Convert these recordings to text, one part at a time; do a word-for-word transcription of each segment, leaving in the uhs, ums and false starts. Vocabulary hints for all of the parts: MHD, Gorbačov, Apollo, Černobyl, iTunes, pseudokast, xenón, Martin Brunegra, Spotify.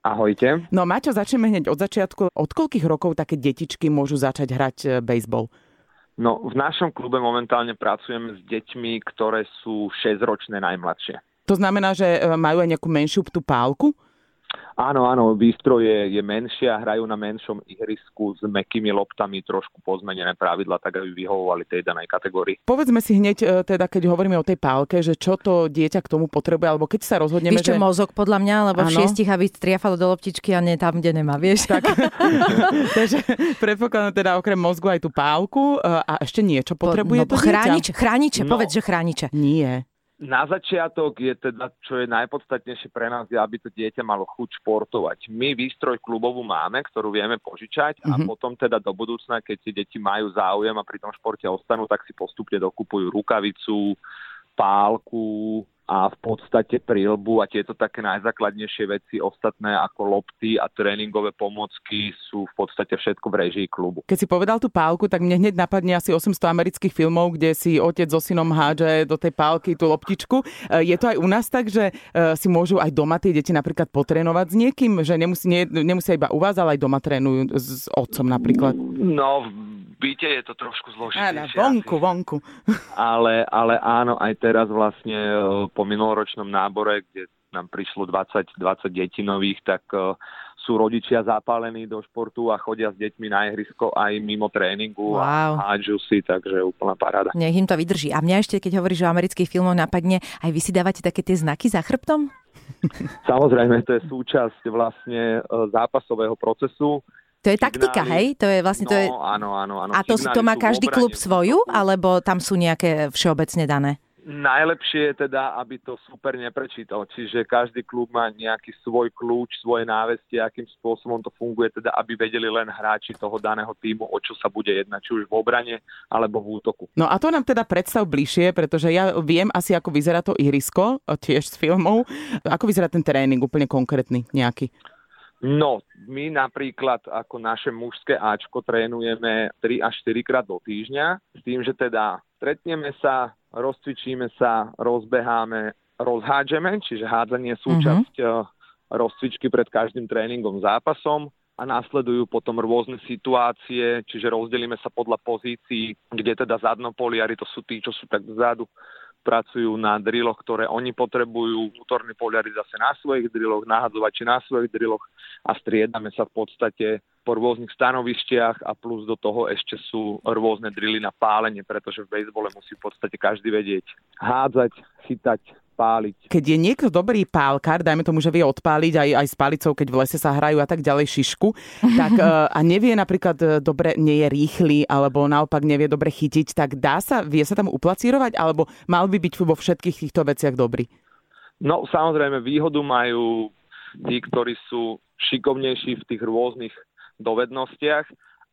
Ahojte. No Maťo, začneme hneď od začiatku. Od koľkých rokov také detičky môžu začať hrať bejsbol? No v našom klube momentálne pracujeme s deťmi, ktoré sú šesťročné najmladšie. To znamená, že majú aj nejakú menšiu tú pálku? Áno, áno, výstroj je, je menšia, hrajú na menšom ihrisku s mäkkými loptami, trošku pozmenené pravidla, tak aby vyhovovali tej danej kategórii. Povedzme si hneď, teda, keď hovoríme o tej pálke, že čo to dieťa k tomu potrebuje, alebo keď sa rozhodneme, víš, že... Víš čo, mozog podľa mňa, lebo áno. V šiestich, aby striafalo do loptičky a nie tam, kde nemá, vieš. Tak. Takže predpokladám teda okrem mozgu aj tú pálku a ešte niečo potrebuje po, no, to chránič, dieťa. Chrániče, no. Povedz, že chrániče. Nie. Na začiatok je teda, čo je najpodstatnejšie pre nás, je, aby to dieťa malo chuť športovať. My výstroj klubovú máme, ktorú vieme požičať a mm-hmm. potom teda do budúcna, keď tie deti majú záujem a pri tom športe ostanú, tak si postupne dokupujú rukavicu, pálku a v podstate prilbu a tieto také najzákladnejšie veci ostatné ako lopty a tréningové pomocky sú v podstate všetko v réžii klubu. Keď si povedal tú pálku, tak mne hneď napadne asi osemsto amerických filmov, kde si otec so synom hádže do tej pálky tú loptičku. Je to aj u nás tak, že si môžu aj doma tie deti napríklad potrénovať s niekým, že nemusí, nie, nemusia iba u vás, ale aj doma trénujú s otcom napríklad? No, byte je to trošku zložitejšie. Áno, vonku, asi. vonku. Ale, ale áno, aj teraz vlastne po minuloročnom nábore, kde nám prišlo dvadsať, dvadsať detí nových, tak sú rodičia zapálení do športu a chodia s deťmi na ihrisko aj mimo tréningu wow. a hádžu si, takže úplná paráda. Nech im to vydrží. A mňa ešte, keď hovoríš o amerických filmoch, napadne, aj vy si dávate také tie znaky za chrbtom? Samozrejme, to je súčasť vlastne zápasového procesu. To je signály. Taktika, hej? To je vlastne, no, to je... áno, áno, áno. A to, to má každý klub svoju, alebo tam sú nejaké všeobecne dané? Najlepšie je teda, aby to super neprečítal. Čiže každý klub má nejaký svoj kľúč, svoje návestie, akým spôsobom to funguje, teda aby vedeli len hráči toho daného tímu, o čo sa bude jednať, či už v obrane alebo v útoku. No a to nám teda predstav bližšie, pretože ja viem asi, ako vyzerá to ihrisko, tiež z filmov. Ako vyzerá ten tréning úplne konkrétny nejaký? No, my napríklad ako naše mužské Ačko trénujeme tri až štyri krát do týždňa, s tým, že teda stretneme sa, rozcvičíme sa, rozbeháme, rozhádžeme, čiže hádzanie je súčasť mm-hmm. rozcvičky pred každým tréningom, zápasom a následujú potom rôzne situácie, čiže rozdelíme sa podľa pozícií, kde teda zadnopoliari, to sú tí, čo sú tak vzadu, pracujú na drilloch, ktoré oni potrebujú, vnútorní poliari zase na svojich drilloch, nahadzovači na svojich drilloch a striedame sa v podstate po rôznych stanovištiach a plus do toho ešte sú rôzne drily na pálenie, pretože v bejsbole musí v podstate každý vedieť hádzať, chytať, páliť. Keď je niekto dobrý pálkar, dajme tomu, že vie odpáliť aj, aj s palicou, keď v lese sa hrajú a tak ďalej šišku, tak a nevie napríklad dobre, nie je rýchly, alebo naopak nevie dobre chytiť, tak dá sa, vie sa tam uplacírovať, alebo mal by byť vo všetkých týchto veciach dobrý? No, samozrejme, výhodu majú tí, ktorí sú šikovnejší v tých rôznych dovednostiach,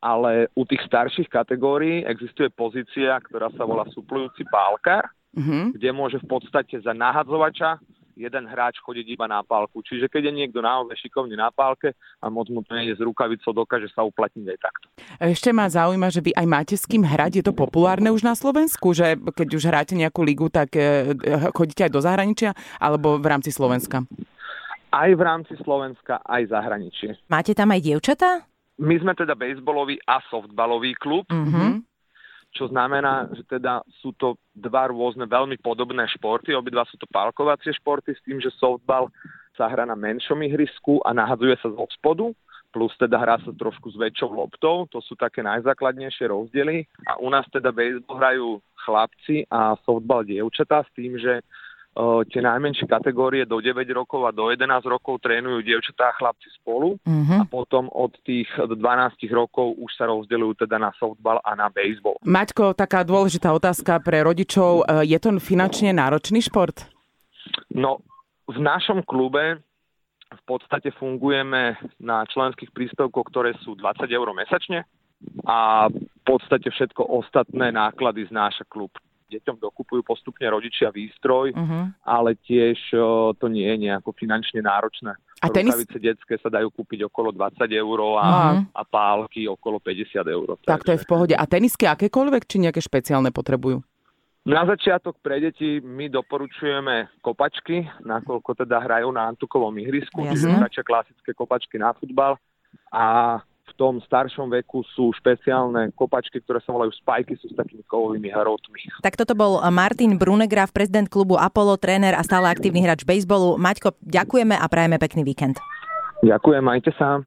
ale u tých starších kategórií existuje pozícia, ktorá sa volá suplujúci pálkar, mm-hmm. kde môže v podstate za nahadzovača jeden hráč chodiť iba na pálku. Čiže keď je niekto naozaj šikovný na pálke a moc mu to nejde z rukavicou, dokáže sa uplatniť aj takto. Ešte ma zaujíma, že vy aj máte s kým hrať. Je to populárne už na Slovensku, že keď už hráte nejakú ligu, tak chodíte aj do zahraničia alebo v rámci Slovenska? Aj v rámci Slovenska, aj zahraničie. Máte tam aj dievčatá? My sme teda bejsbolový a softbalový klub. Mhm. Čo znamená, že teda sú to dva rôzne veľmi podobné športy. Obidva sú to pálkovacie športy s tým, že softbal sa hrá na menšom ihrisku a nahadzuje sa zo spodu, plus teda hrá sa trošku s väčšou loptou. To sú také najzákladnejšie rozdiely. A u nás teda baseball hrajú chlapci a softbal dievčatá s tým, že tie najmenšie kategórie do deväť rokov a do jedenásť rokov trénujú dievčatá a chlapci spolu mm-hmm. a potom od tých dvanásť rokov už sa rozdeľujú teda na softball a na baseball. Maťko, taká dôležitá otázka pre rodičov. Je to finančne náročný šport? No, v našom klube v podstate fungujeme na členských príspevkoch, ktoré sú dvadsať eur mesačne a v podstate všetko ostatné náklady znáša klub. Deťom dokupujú postupne rodičia výstroj, uh-huh. ale tiež o, to nie je nejako finančne náročné. A rukavice tenis... detské sa dajú kúpiť okolo dvadsať eur a, uh-huh. a pálky okolo päťdesiat eur. Tak, tak to je v pohode. A tenisky akékoľvek, či nejaké špeciálne potrebujú? Na začiatok pre deti my doporučujeme kopačky, nakoľko teda hrajú na antukovom ihrisku, čiže stačia klasické kopačky na futbal. A v tom staršom veku sú špeciálne kopačky, ktoré sa volajú spajky, sú s takými kovovými hrotmi. Tak toto bol Martin Brunegra, prezident klubu Apollo, tréner a stále aktívny hráč bejsbolu. Maťko, ďakujeme a prajeme pekný víkend. Ďakujem, majte sa.